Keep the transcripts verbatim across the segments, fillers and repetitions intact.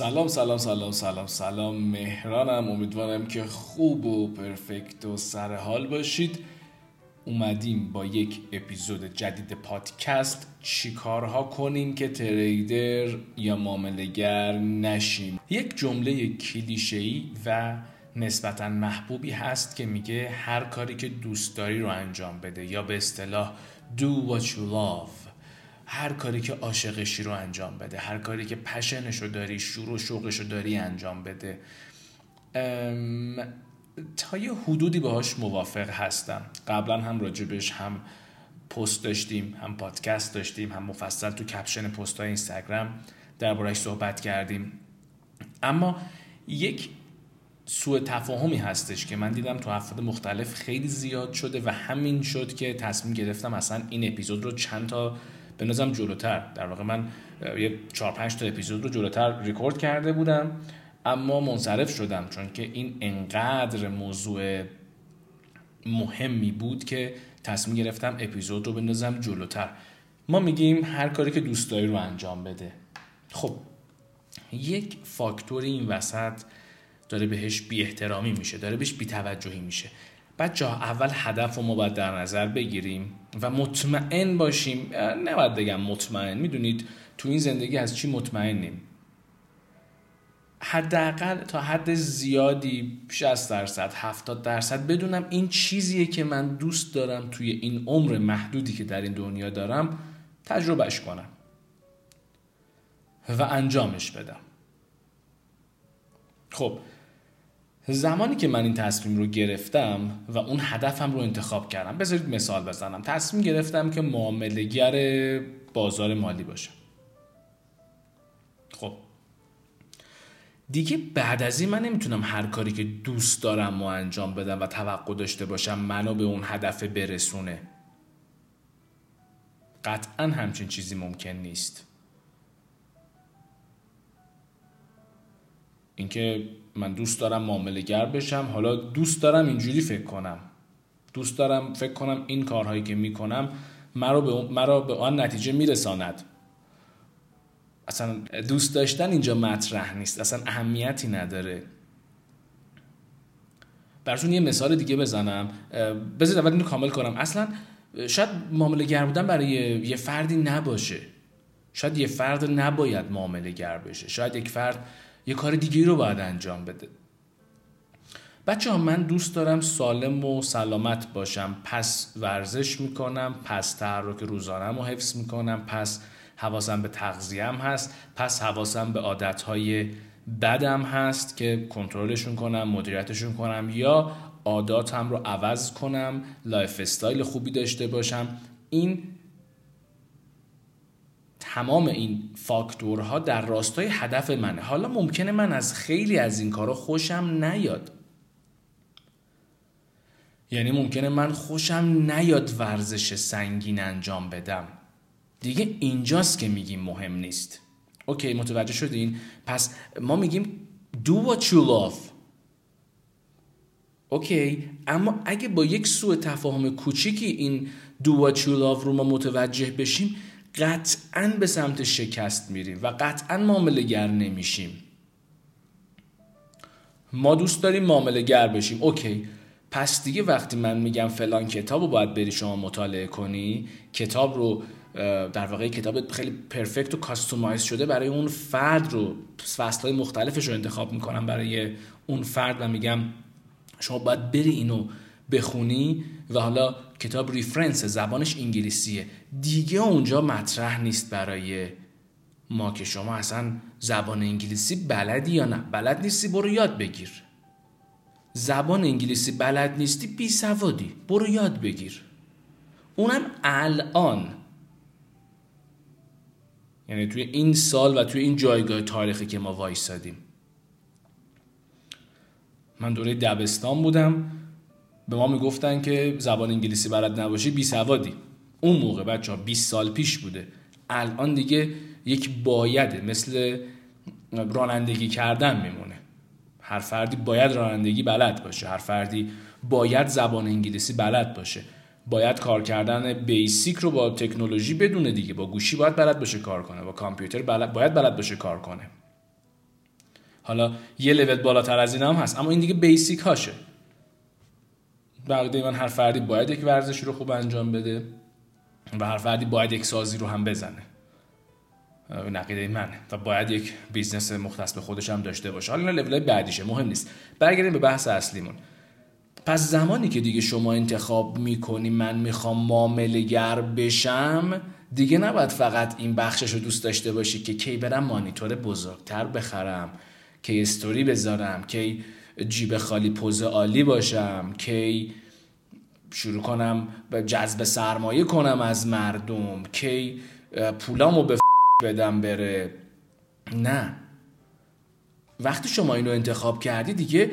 سلام سلام سلام سلام سلام مهرانم، امیدوارم که خوب و پرفکت و سرحال باشید. اومدیم با یک اپیزود جدید پادکست چی کارها کنیم که تریدر یا معامله‌گر نشیم. یک جمله کلیشه‌ای و نسبتاً محبوبی هست که میگه هر کاری که دوست داری رو انجام بده، یا به اصطلاح do what you love. هر کاری که عاشقشی رو انجام بده، هر کاری که پشنشو داری، شور و شوقشو داری انجام بده. تا یه حدودی باهاش موافق هستم. قبلا هم راجبش هم پست داشتیم، هم پادکست داشتیم، هم مفصل تو کپشن پست‌های اینستاگرام درباره‌اش صحبت کردیم. اما یک سوء تفاهمی هستش که من دیدم تو افراد مختلف خیلی زیاد شده و همین شد که تصمیم گرفتم اصلا این اپیزود رو چند تا به نظرم جلوتر، در واقع من یه چهار پنج تا اپیزود رو جلوتر ریکورد کرده بودم، اما منصرف شدم چون که این انقدر موضوع مهمی بود که تصمیم گرفتم اپیزود رو بندازم جلوتر. ما میگیم هر کاری که دوست داری رو انجام بده. خب یک فاکتوری این وسط داره بهش بی احترامی میشه، داره بهش بی توجهی میشه. بچه ها، اول هدف رو ما باید در نظر بگیریم و مطمئن باشیم. نباید بگم مطمئن، میدونید تو این زندگی از چی مطمئنیم؟ حداقل تا حد زیادی شصت درصد هفتاد درصد بدونم این چیزیه که من دوست دارم توی این عمر محدودی که در این دنیا دارم تجربهش کنم و انجامش بدم. خب زمانی که من این تصمیم رو گرفتم و اون هدفم رو انتخاب کردم، بذارید مثال بزنم. تصمیم گرفتم که معامله‌گر بازار مالی باشم. خب دیگه بعد از این من نمیتونم هر کاری که دوست دارم و انجام بدم و توقع داشته باشم منو به اون هدف برسونه. قطعاً همچین چیزی ممکن نیست. اینکه من دوست دارم معامله‌گر بشم، حالا دوست دارم اینجوری فکر کنم، دوست دارم فکر کنم این کارهایی که میکنم مرا به مرا به آن نتیجه میرساند. اصلا دوست داشتن اینجا مطرح نیست، اصلا اهمیتی نداره. براتون یه مثال دیگه بزنم. بذارید اول اینو کامل کنم. اصلا شاید معامله‌گر بودن برای یه فردی نباشه، شاید یه فرد نباید معامله‌گر بشه، شاید یک فرد یه کار دیگه رو باید انجام بده. بچه ها، من دوست دارم سالم و سلامت باشم، پس ورزش میکنم، پس تحرک روزانم رو حفظ میکنم، پس حواسم به تغذیه‌ام هست، پس حواسم به عادتهای بدم هست که کنترلشون کنم، مدیریتشون کنم، یا عاداتم رو عوض کنم، لایف استایل خوبی داشته باشم. این تمام این فاکتورها در راستای هدف منه. حالا ممکنه من از خیلی از این کارا خوشم نیاد، یعنی ممکنه من خوشم نیاد ورزش سنگین انجام بدم. دیگه اینجاست که میگیم مهم نیست. اوکی، متوجه شدین؟ پس ما میگیم do what you love. اوکی، اما اگه با یک سوء تفاهم کوچیکی این do what you love رو ما متوجه بشیم، قطعاً به سمت شکست میریم و قطعاً معامله‌گر نمیشیم. ما دوست داریم معامله‌گر بشیم، اوکی. پس دیگه وقتی من میگم فلان کتاب رو باید بری شما مطالعه کنی، کتاب رو در واقع کتاب خیلی پرفکت و کاستومایز شده برای اون فرد رو، فصل‌های مختلفش رو انتخاب میکنم برای اون فرد و میگم شما باید بری اینو بخونی و حالا کتاب ریفرنس زبانش انگلیسیه، دیگه اونجا مطرح نیست برای ما که شما اصلا زبان انگلیسی بلدی یا نه. بلد نیستی، برو یاد بگیر. زبان انگلیسی بلد نیستی، بی سوادی، برو یاد بگیر، اونم الان، یعنی توی این سال و توی این جایگاه تاریخی که ما وایسادیم. من دوره دبستان بودم، به ما میگفتن که زبان انگلیسی بلد نباشی بی سوادی. اون موقع بچه ها بیست سال پیش بوده. الان دیگه یک بایده، مثل رانندگی کردن میمونه. هر فردی باید رانندگی بلد باشه، هر فردی باید زبان انگلیسی بلد باشه، باید کار کردن بیسیک رو با تکنولوژی بدونه دیگه، با گوشی باید بلد باشه کار کنه، با کامپیوتر باید بلد باشه کار کنه. حالا یه لول بالاتر از این هم هست، اما این دیگه بیسیک هاشه. بقیده من هر فردی باید یک ورزشی رو خوب انجام بده و هر فردی باید یک سازی رو هم بزنه. این عقیده منه و باید یک بیزنس مختص به خودش هم داشته باشه. حالا اینا لولای بعدیشه، مهم نیست. برگردیم به بحث اصلیمون. پس زمانی که دیگه شما انتخاب میکنی من میخوام معامله‌گر بشم، دیگه نباید فقط این بخشش رو دوست داشته باشی که کی برم مانیتور بزرگتر بخرم، کی استوری بذارم، کی جیب خالی پوز عالی باشم، کی شروع کنم به جذب سرمایه کنم از مردم، کی پولامو به بدم بره. نه، وقتی شما اینو انتخاب کردی دیگه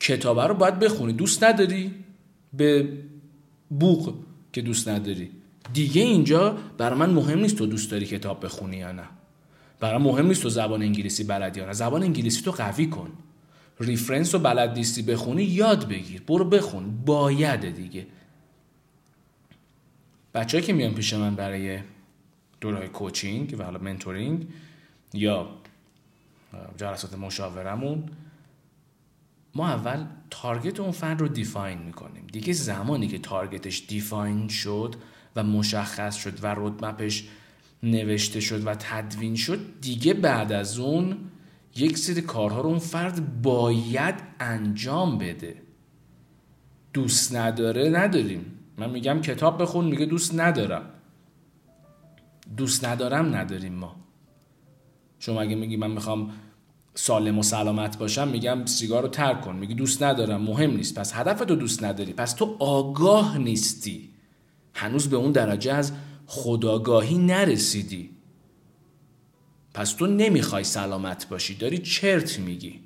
کتابه رو باید بخونی. دوست نداری به بوق که دوست نداری، دیگه اینجا برای من مهم نیست تو دوست داری کتاب بخونی یا نه، برای مهم نیست تو زبان انگلیسی بلدی یا نه. زبان انگلیسی تو قوی کن، ریفرنس رو بلد نیستی بخونی یاد بگیر، برو بخون، باید دیگه. بچه‌ای که میان پیش من برای دورهای کوچینگ و حالا منتورینگ یا جلسات مشاورمون، ما اول تارگت اون فرد رو دیفاین میکنیم. دیگه زمانی که تارگتش دیفاین شد و مشخص شد و رودمپش نوشته شد و تدوین شد، دیگه بعد از اون یک سری کارها رو اون فرد باید انجام بده. دوست نداره نداریم. من میگم کتاب بخون، میگه دوست ندارم. دوست ندارم نداریم ما. شما اگه میگی من میخوام سالم و سلامت باشم، میگم سیگار رو ترک کن، میگی دوست ندارم، مهم نیست. پس هدف تو دوست نداری، پس تو آگاه نیستی، هنوز به اون درجه از خودآگاهی نرسیدی، پس تو نمیخوای سلامت باشی، داری چرت میگی.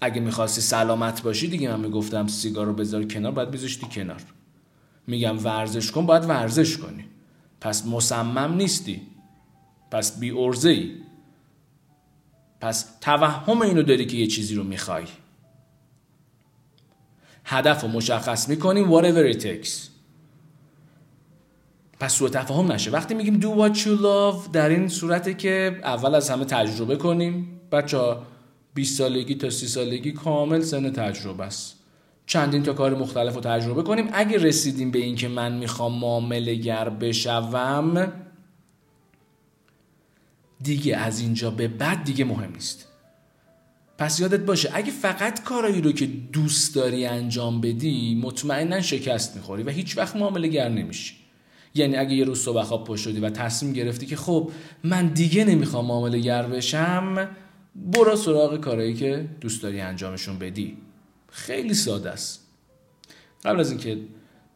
اگه میخواستی سلامت باشی دیگه من میگفتم سیگار رو بذار کنار، باید بذاشتی کنار. میگم ورزش کن، باید ورزش کنی، پس مصمم نیستی، پس بی ارزه‌ای، پس توهم اینو داری که یه چیزی رو میخوای. هدف رو مشخص میکنیم whatever it takes، پس سوء تفاهم نشه. وقتی میگیم do what you love، در این صورته که اول از همه تجربه کنیم. بچه‌ها بیست سالگی تا سی سالگی کامل سن تجربه است، چندین تا کار مختلف رو تجربه کنیم. اگه رسیدیم به این که من میخوام معامله‌گر بشوم، دیگه از اینجا به بعد دیگه مهم نیست. پس یادت باشه اگه فقط کارایی رو که دوست داری انجام بدی، مطمئناً شکست میخوری و هیچ وقت معامله‌گر نمیشی. یعنی اگه یه روز صبح خواب پا شدی و تصمیم گرفتی که خب من دیگه نمیخوام معامله‌گر بشم، برو سراغ کارایی که دوست داری انجامشون بدی. خیلی ساده است. قبل از اینکه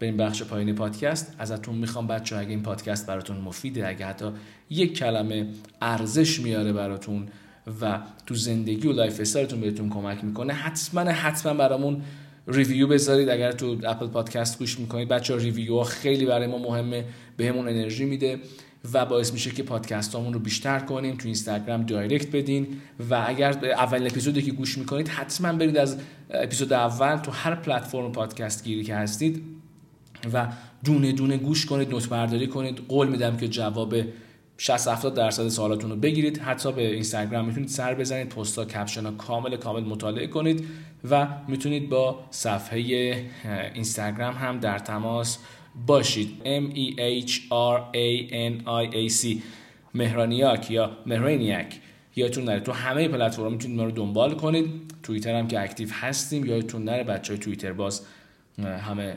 بریم بخش پایین پادکست، ازتون میخوام بچه‌ها اگه این پادکست براتون مفیده، اگه حتی یک کلمه ارزش میاره براتون و تو زندگی و لایف استایلتون بهتون کمک میکنه، حتما حتما برامون ریویو بذارید. اگر تو اپل پادکست گوش میکنید بچه‌ها، ریویوها خیلی برای ما مهمه، بهمون انرژی میده و باعث میشه که پادکستامون رو بیشتر کنیم. تو اینستاگرام دایرکت بدین و اگر اولین اپیزودی که گوش میکنید حتما برید از اپیزود اول تو هر پلتفرم پادکست گیری که هستید و دونه دونه گوش کنید، نوت برداری کنید. قول میدم که جواب شصت هفتاد درصد سوالاتون رو بگیرید. حتی به اینستاگرام میتونید سر بزنید، پستا، کپشنا کامل کامل مطالعه کنید و میتونید با صفحه اینستاگرام هم در تماس باشید. M E H R A N I A C مهرانیاک یا مهرانیاک، یادتون نره. تو همه پلتفرم میتونید ما رو دنبال کنید. توییتر هم که اکتیو هستیم، یادتون نره بچهای توییتر، باز همه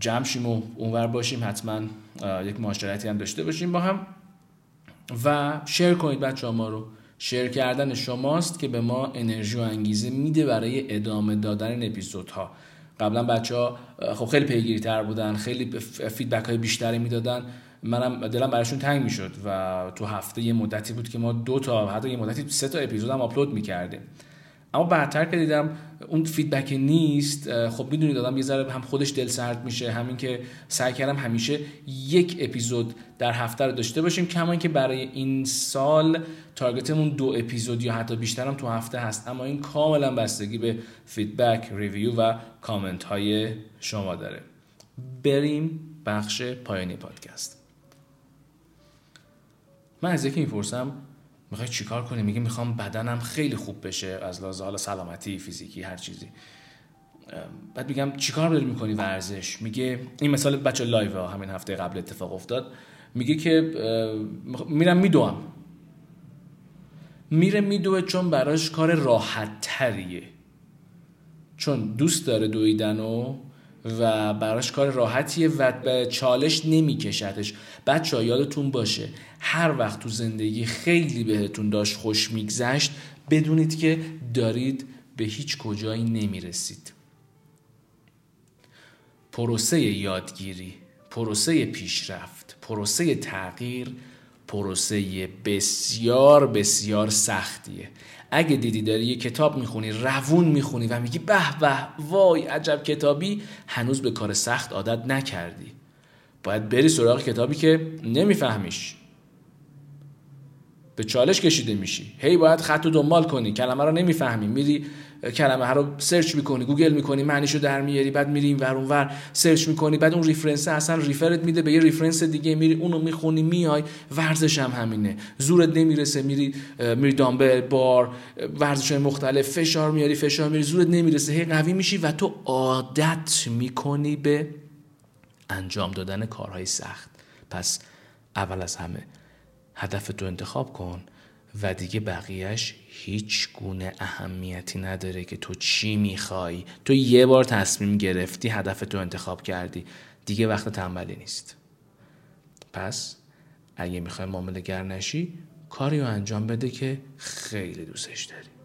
جمع شیم و اونور باشیم، حتما یک معاشرتی هم داشته باشیم با هم و شیر کنید بچه‌ها ما رو. شیر کردن شماست که به ما انرژی و انگیزه میده برای ادامه دادن اپیزودها. قبلا بچه‌ها خب خیلی پیگیری‌تر بودن، خیلی فیدبک‌های بیشتری میدادن، منم دلم براشون تنگ میشد و تو هفته یه مدتی بود که ما دو تا، حتی یه مدتی سه تا اپیزود هم آپلود می‌کردیم. اما بعدتر که دیدم اون فیدبک نیست، خب میدونید آدم یه ذره هم خودش دل سرد میشه. همین که سعی کردم همیشه یک اپیزود در هفته رو داشته باشیم، کما اینکه برای این سال تارگتمون دو اپیزود یا حتی بیشترم تو هفته هست، اما این کاملا بستگی به فیدبک، ریویو و کامنت های شما داره. بریم بخش پایانی پادکست. من از یکی میپرسم میخوای چیکار کنی؟ میگه میخوام بدنم خیلی خوب بشه از لحاظ حالا سلامتی فیزیکی هر چیزی. بعد میگم چیکار داری میکنی؟ ورزش. میگه این مثال بچه لایو ها همین هفته قبل اتفاق افتاد، میگه که میرم میدوم. میره میدوه چون براش کار راحت تریه، چون دوست داره دویدن و و براش کار راحتیه و به چالش نمیکشتش. بچه‌ها یادتون باشه هر وقت تو زندگی خیلی بهتون داشت خوش میگذشت بدونید که دارید به هیچ کجایی نمیرسید. پروسه یادگیری، پروسه پیشرفت، پروسه تغییر، پروسه بسیار بسیار سختیه. اگه دیدی داری یه کتاب میخونی، روون میخونی و میگی به به وای عجب کتابی، هنوز به کار سخت عادت نکردی. باید بری سراغ کتابی که نمیفهمیش، به چالش کشیده میشی، هی باید خط رو دنبال کنی، کلمه رو نمیفهمی، میری کلمه رو سرچ میکنی، گوگل میکنی، معنیشو در میاری، بعد میری اینور اونور سرچ میکنی، بعد اون ریفرنس اصلا ریفرت میده به یه ریفرنس دیگه، میری اونو میخونی، میای. ورزش هم همینه، زورت نمیرسه میری میری دامبل بار، ورزش مختلف، فشار میاری، فشار میاری، زورت نمیرسه، هی قوی میشی و تو عادت میکنی به انجام دادن کارهای سخت. پس اول از همه هدف تو انتخاب کن و دیگه بقیهش هیچ گونه اهمیتی نداره که تو چی میخوای. تو یه بار تصمیم گرفتی، هدف تو انتخاب کردی، دیگه وقت تنبلی نیست. پس اگه میخوای معامله گر نشی، کاریو انجام بده که خیلی دوستش داری.